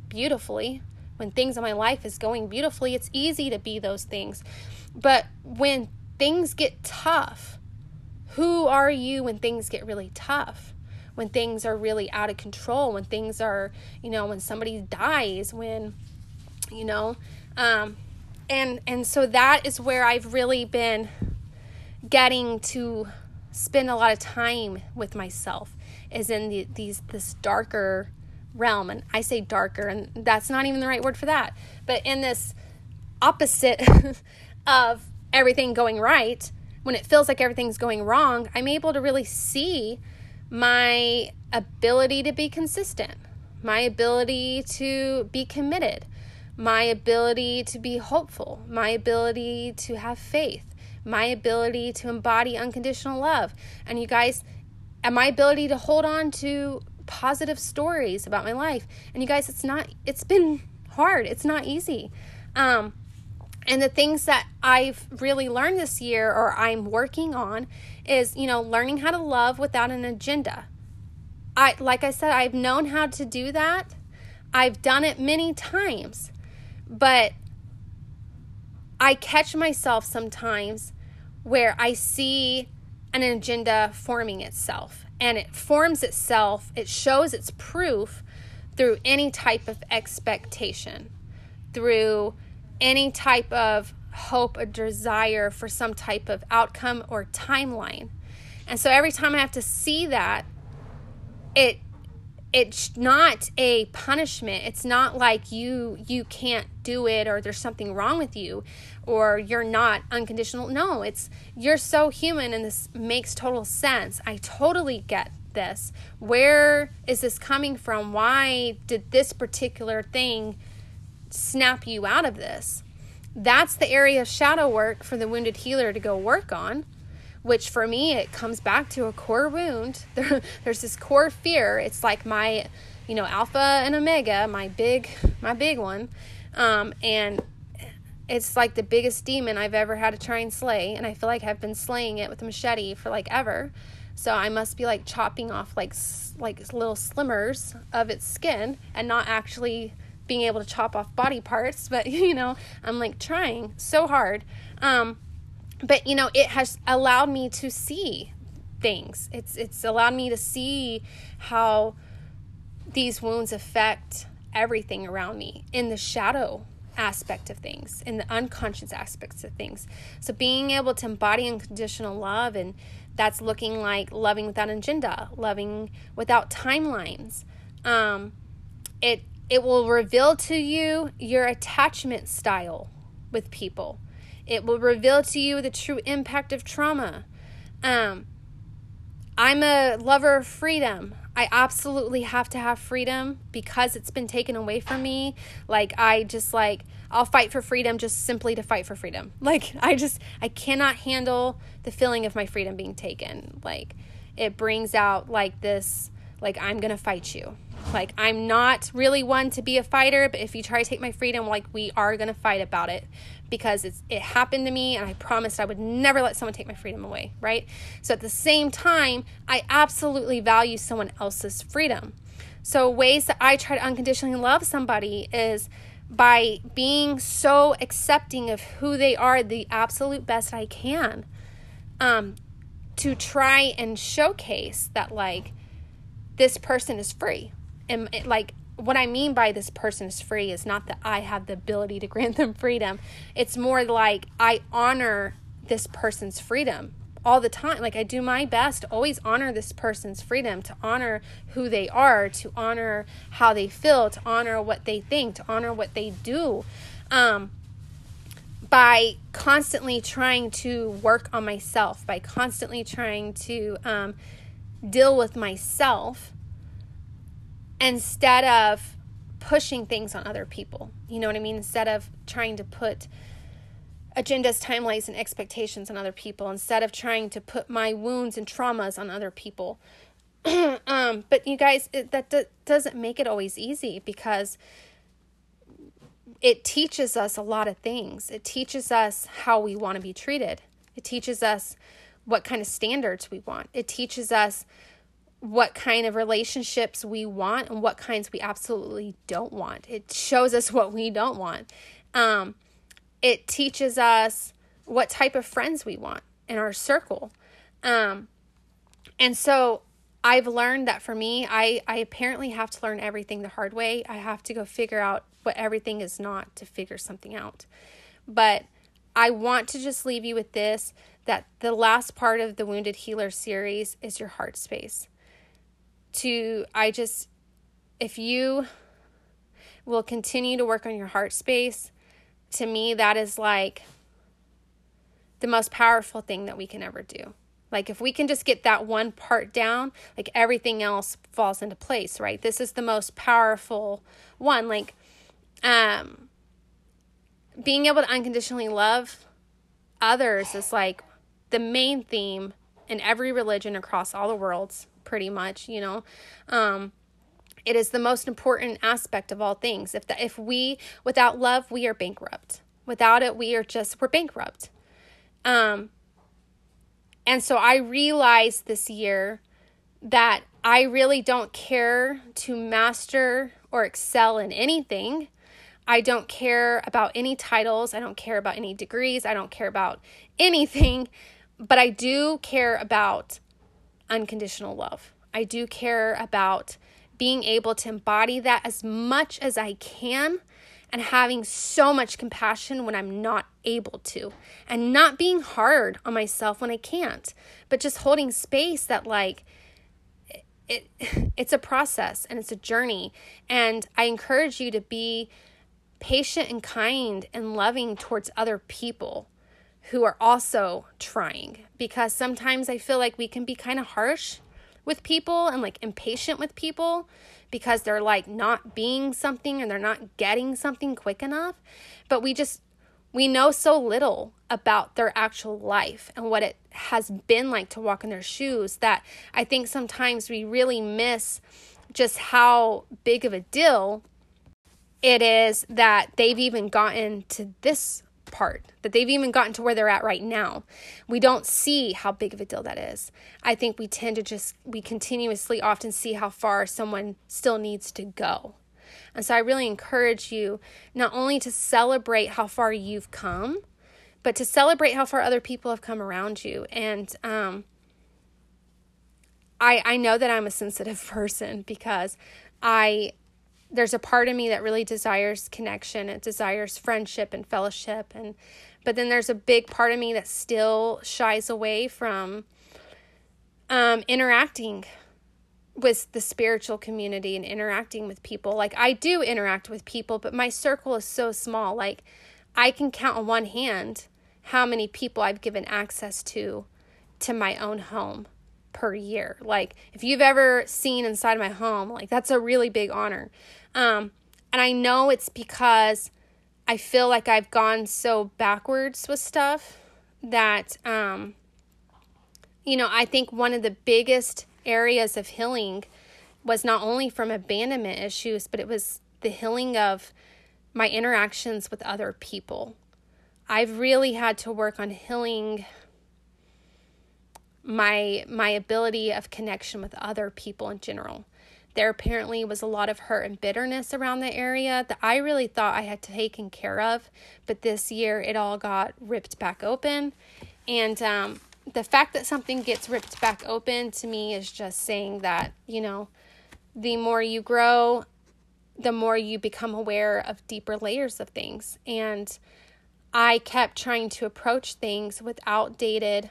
beautifully. When things in my life is going beautifully, it's easy to be those things. But when things get tough, who are you when things get really tough? When things are really out of control, when things are, when somebody dies, when, and so that is where I've really been getting to spend a lot of time with myself, is in this darker realm. And I say darker, and that's not even the right word for that, but in this opposite of everything going right, when it feels like everything's going wrong, I'm able to really see my ability to be consistent, my ability to be committed, my ability to be hopeful, my ability to have faith, my ability to embody unconditional love, and you guys, and my ability to hold on to positive stories about my life. And you guys, it's been hard. It's not easy. And the things that I've really learned this year, or I'm working on, is, learning how to love without an agenda. Like I said, I've known how to do that. I've done it many times, but I catch myself sometimes where I see an agenda forming itself. and it forms itself, it shows its proof through any type of expectation, through any type of hope, a desire for some type of outcome or timeline. And so every time I have to see that, it's not a punishment. It's not like you can't do it, or there's something wrong with you, or you're not unconditional. No, it's you're so human, and this makes total sense. I totally get this. Where is this coming from? Why did this particular thing snap you out of this? That's the area of shadow work for the wounded healer to go work on, which for me, it comes back to a core wound. There's this core fear. It's like my, alpha and omega, my big one. And it's like the biggest demon I've ever had to try and slay. And I feel like I've been slaying it with a machete for like ever. So I must be like chopping off like little slimmers of its skin and not actually being able to chop off body parts, but I'm like trying so hard. But it has allowed me to see things. It's allowed me to see how these wounds affect everything around me in the shadow aspect of things, in the unconscious aspects of things. So being able to embody unconditional love, and that's looking like loving without agenda, loving without timelines. It will reveal to you your attachment style with people. It will reveal to you the true impact of trauma. I'm a lover of freedom. I absolutely have to have freedom because it's been taken away from me. I'll fight for freedom just simply to fight for freedom. I cannot handle the feeling of my freedom being taken. It brings out this, I'm going to fight you. I'm not really one to be a fighter, but if you try to take my freedom, we are going to fight about it, because it happened to me, and I promised I would never let someone take my freedom away, right? So at the same time, I absolutely value someone else's freedom. So ways that I try to unconditionally love somebody is by being so accepting of who they are the absolute best I can, to try and showcase that, this person is free. And what I mean by this person is free is not that I have the ability to grant them freedom. It's more like I honor this person's freedom all the time. I do my best to always honor this person's freedom, to honor who they are, to honor how they feel, to honor what they think, to honor what they do. By constantly trying to work on myself, by constantly trying to deal with myself instead of pushing things on other people. You know what I mean? Instead of trying to put agendas, timelines, and expectations on other people, instead of trying to put my wounds and traumas on other people. But you guys, that doesn't make it always easy, because it teaches us a lot of things. It teaches us how we want to be treated. It teaches us what kind of standards we want. It teaches us what kind of relationships we want and what kinds we absolutely don't want. It shows us what we don't want. It teaches us what type of friends we want in our circle. And so I've learned that for me, I apparently have to learn everything the hard way. I have to go figure out what everything is not to figure something out. But I want to just leave you with this, that the last part of the Wounded Healer series is your heart space. If you will continue to work on your heart space, to me, that is the most powerful thing that we can ever do. If we can just get that one part down, everything else falls into place, right? This is the most powerful one. Being able to unconditionally love others is the main theme in every religion across all the worlds, pretty much, it is the most important aspect of all things. Without love, we are bankrupt. Without it, we're bankrupt. And so I realized this year that I really don't care to master or excel in anything. I don't care about any titles. I don't care about any degrees. I don't care about anything, but I do care about unconditional love. I do care about being able to embody that as much as I can and having so much compassion when I'm not able to, and not being hard on myself when I can't, but just holding space that like it's a process and it's a journey. And I encourage you to be patient and kind and loving towards other people who are also trying, because sometimes I feel like we can be kind of harsh with people and like impatient with people because they're like not being something and they're not getting something quick enough. But we know so little about their actual life and what it has been like to walk in their shoes that I think sometimes we really miss just how big of a deal it is that they've even gotten to this part, that they've even gotten to where they're at right now. We don't see how big of a deal that is. I think we tend to we continuously often see how far someone still needs to go. And so I really encourage you not only to celebrate how far you've come, but to celebrate how far other people have come around you. And I know that I'm a sensitive person because there's a part of me that really desires connection. It desires friendship and fellowship. But then there's a big part of me that still shies away from interacting with the spiritual community and interacting with people. Like, I do interact with people, but my circle is so small. Like, I can count on one hand how many people I've given access to my own home per year. Like, if you've ever seen inside my home, like, that's a really big honor. And I know it's because I feel like I've gone so backwards with stuff that, I think one of the biggest areas of healing was not only from abandonment issues, but it was the healing of my interactions with other people. I've really had to work on healing my ability of connection with other people in general. There apparently was a lot of hurt and bitterness around the area that I really thought I had taken care of, but this year it all got ripped back open. And the fact that something gets ripped back open to me is just saying that, the more you grow, the more you become aware of deeper layers of things. And I kept trying to approach things with outdated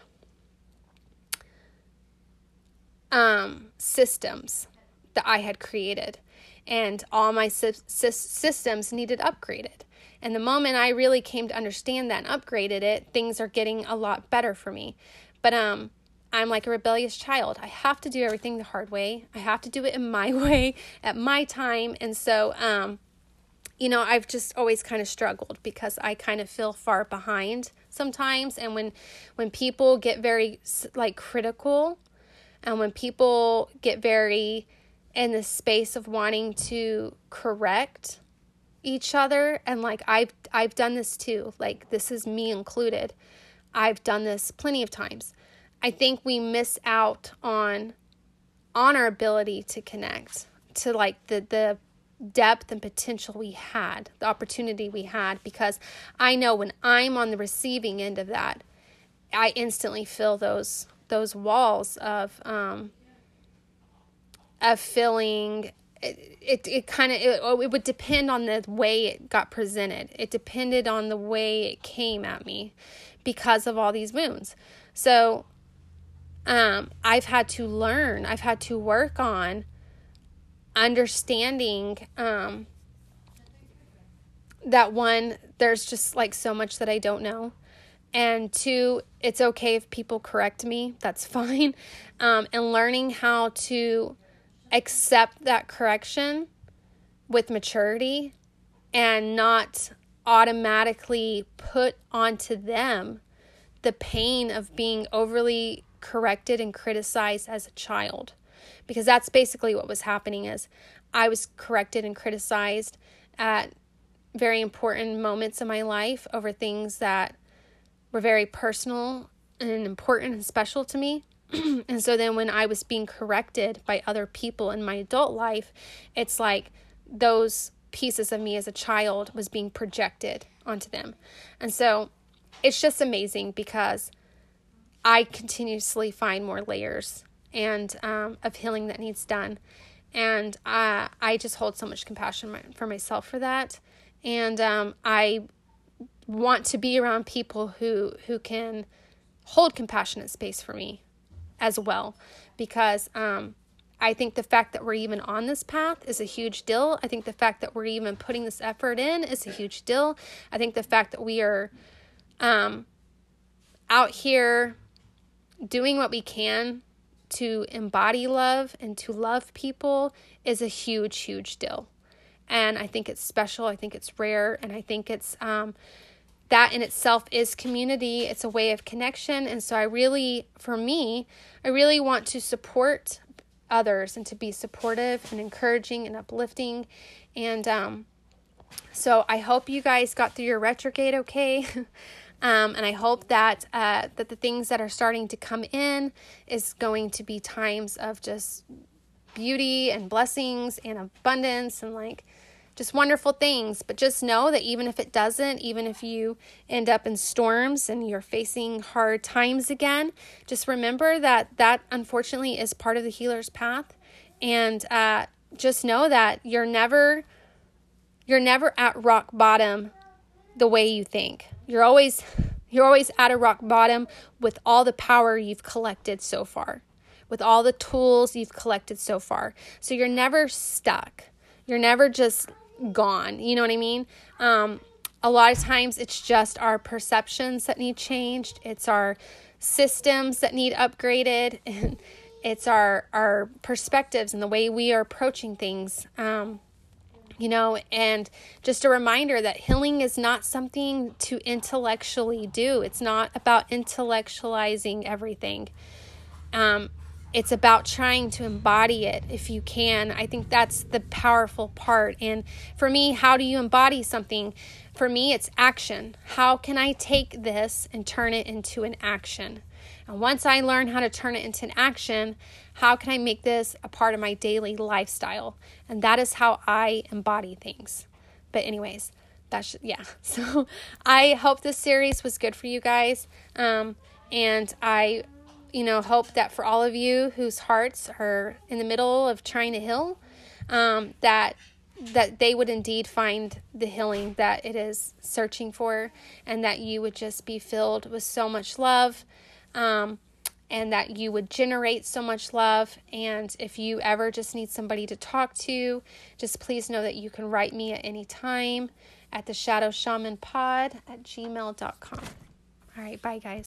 systems that I had created, and all my systems needed upgraded. And the moment I really came to understand that and upgraded it, things are getting a lot better for me. But I'm like a rebellious child. I have to do everything the hard way. I have to do it in my way, at my time. And so, I've just always kind of struggled because I kind of feel far behind sometimes. And when people get very like critical, and when people get very in the space of wanting to correct each other, and like I've done this too, like this is me included. I've done this plenty of times. I think we miss out on our ability to connect to like the depth and potential we had, the opportunity we had, because I know when I'm on the receiving end of that, I instantly feel those walls of feeling. It would depend on the way it got presented. It depended on the way it came at me because of all these wounds. So, I've had to learn, I've had to work on understanding, that one, there's just like so much that I don't know. And two, it's okay if people correct me, that's fine. And learning how to accept that correction with maturity and not automatically put onto them the pain of being overly corrected and criticized as a child. Because that's basically what was happening is I was corrected and criticized at very important moments in my life over things that were very personal and important and special to me. And so then when I was being corrected by other people in my adult life, it's like those pieces of me as a child was being projected onto them. And so it's just amazing because I continuously find more layers and of healing that needs done. And I just hold so much compassion for myself for that. And I want to be around people who can hold compassionate space for me as well, because I think the fact that we're even on this path is a huge deal. I think the fact that we're even putting this effort in is a huge deal. I think the fact that we are out here doing what we can to embody love and to love people is a huge, huge deal. And I think it's special. I think it's rare. And I think it's, that in itself is community. It's a way of connection. And so I really want to support others and to be supportive and encouraging and uplifting. And, so I hope you guys got through your retrograde okay. And I hope that that the things that are starting to come in is going to be times of just beauty and blessings and abundance and like just wonderful things. But just know that even if it doesn't, even if you end up in storms and you're facing hard times again, just remember that unfortunately is part of the healer's path. And just know that you're never at rock bottom the way you think. You're always at a rock bottom with all the power you've collected so far, with all the tools you've collected so far. So you're never stuck. You're never just gone. You know what I mean? A lot of times it's just our perceptions that need changed. It's our systems that need upgraded. And it's our perspectives and the way we are approaching things. You know, and just a reminder that healing is not something to intellectually do. It's not about intellectualizing everything. It's about trying to embody it if you can. I think that's the powerful part. And for me, how do you embody something? For me, it's action. How can I take this and turn it into an action? And once I learn how to turn it into an action, how can I make this a part of my daily lifestyle? And that is how I embody things. But anyways, so I hope this series was good for you guys. And I, hope that for all of you whose hearts are in the middle of trying to heal, that they would indeed find the healing that it is searching for, and that you would just be filled with so much love, and that you would generate so much love. And if you ever just need somebody to talk to, just please know that you can write me at any time at theshadowshamanpod@gmail.com. All right, bye guys.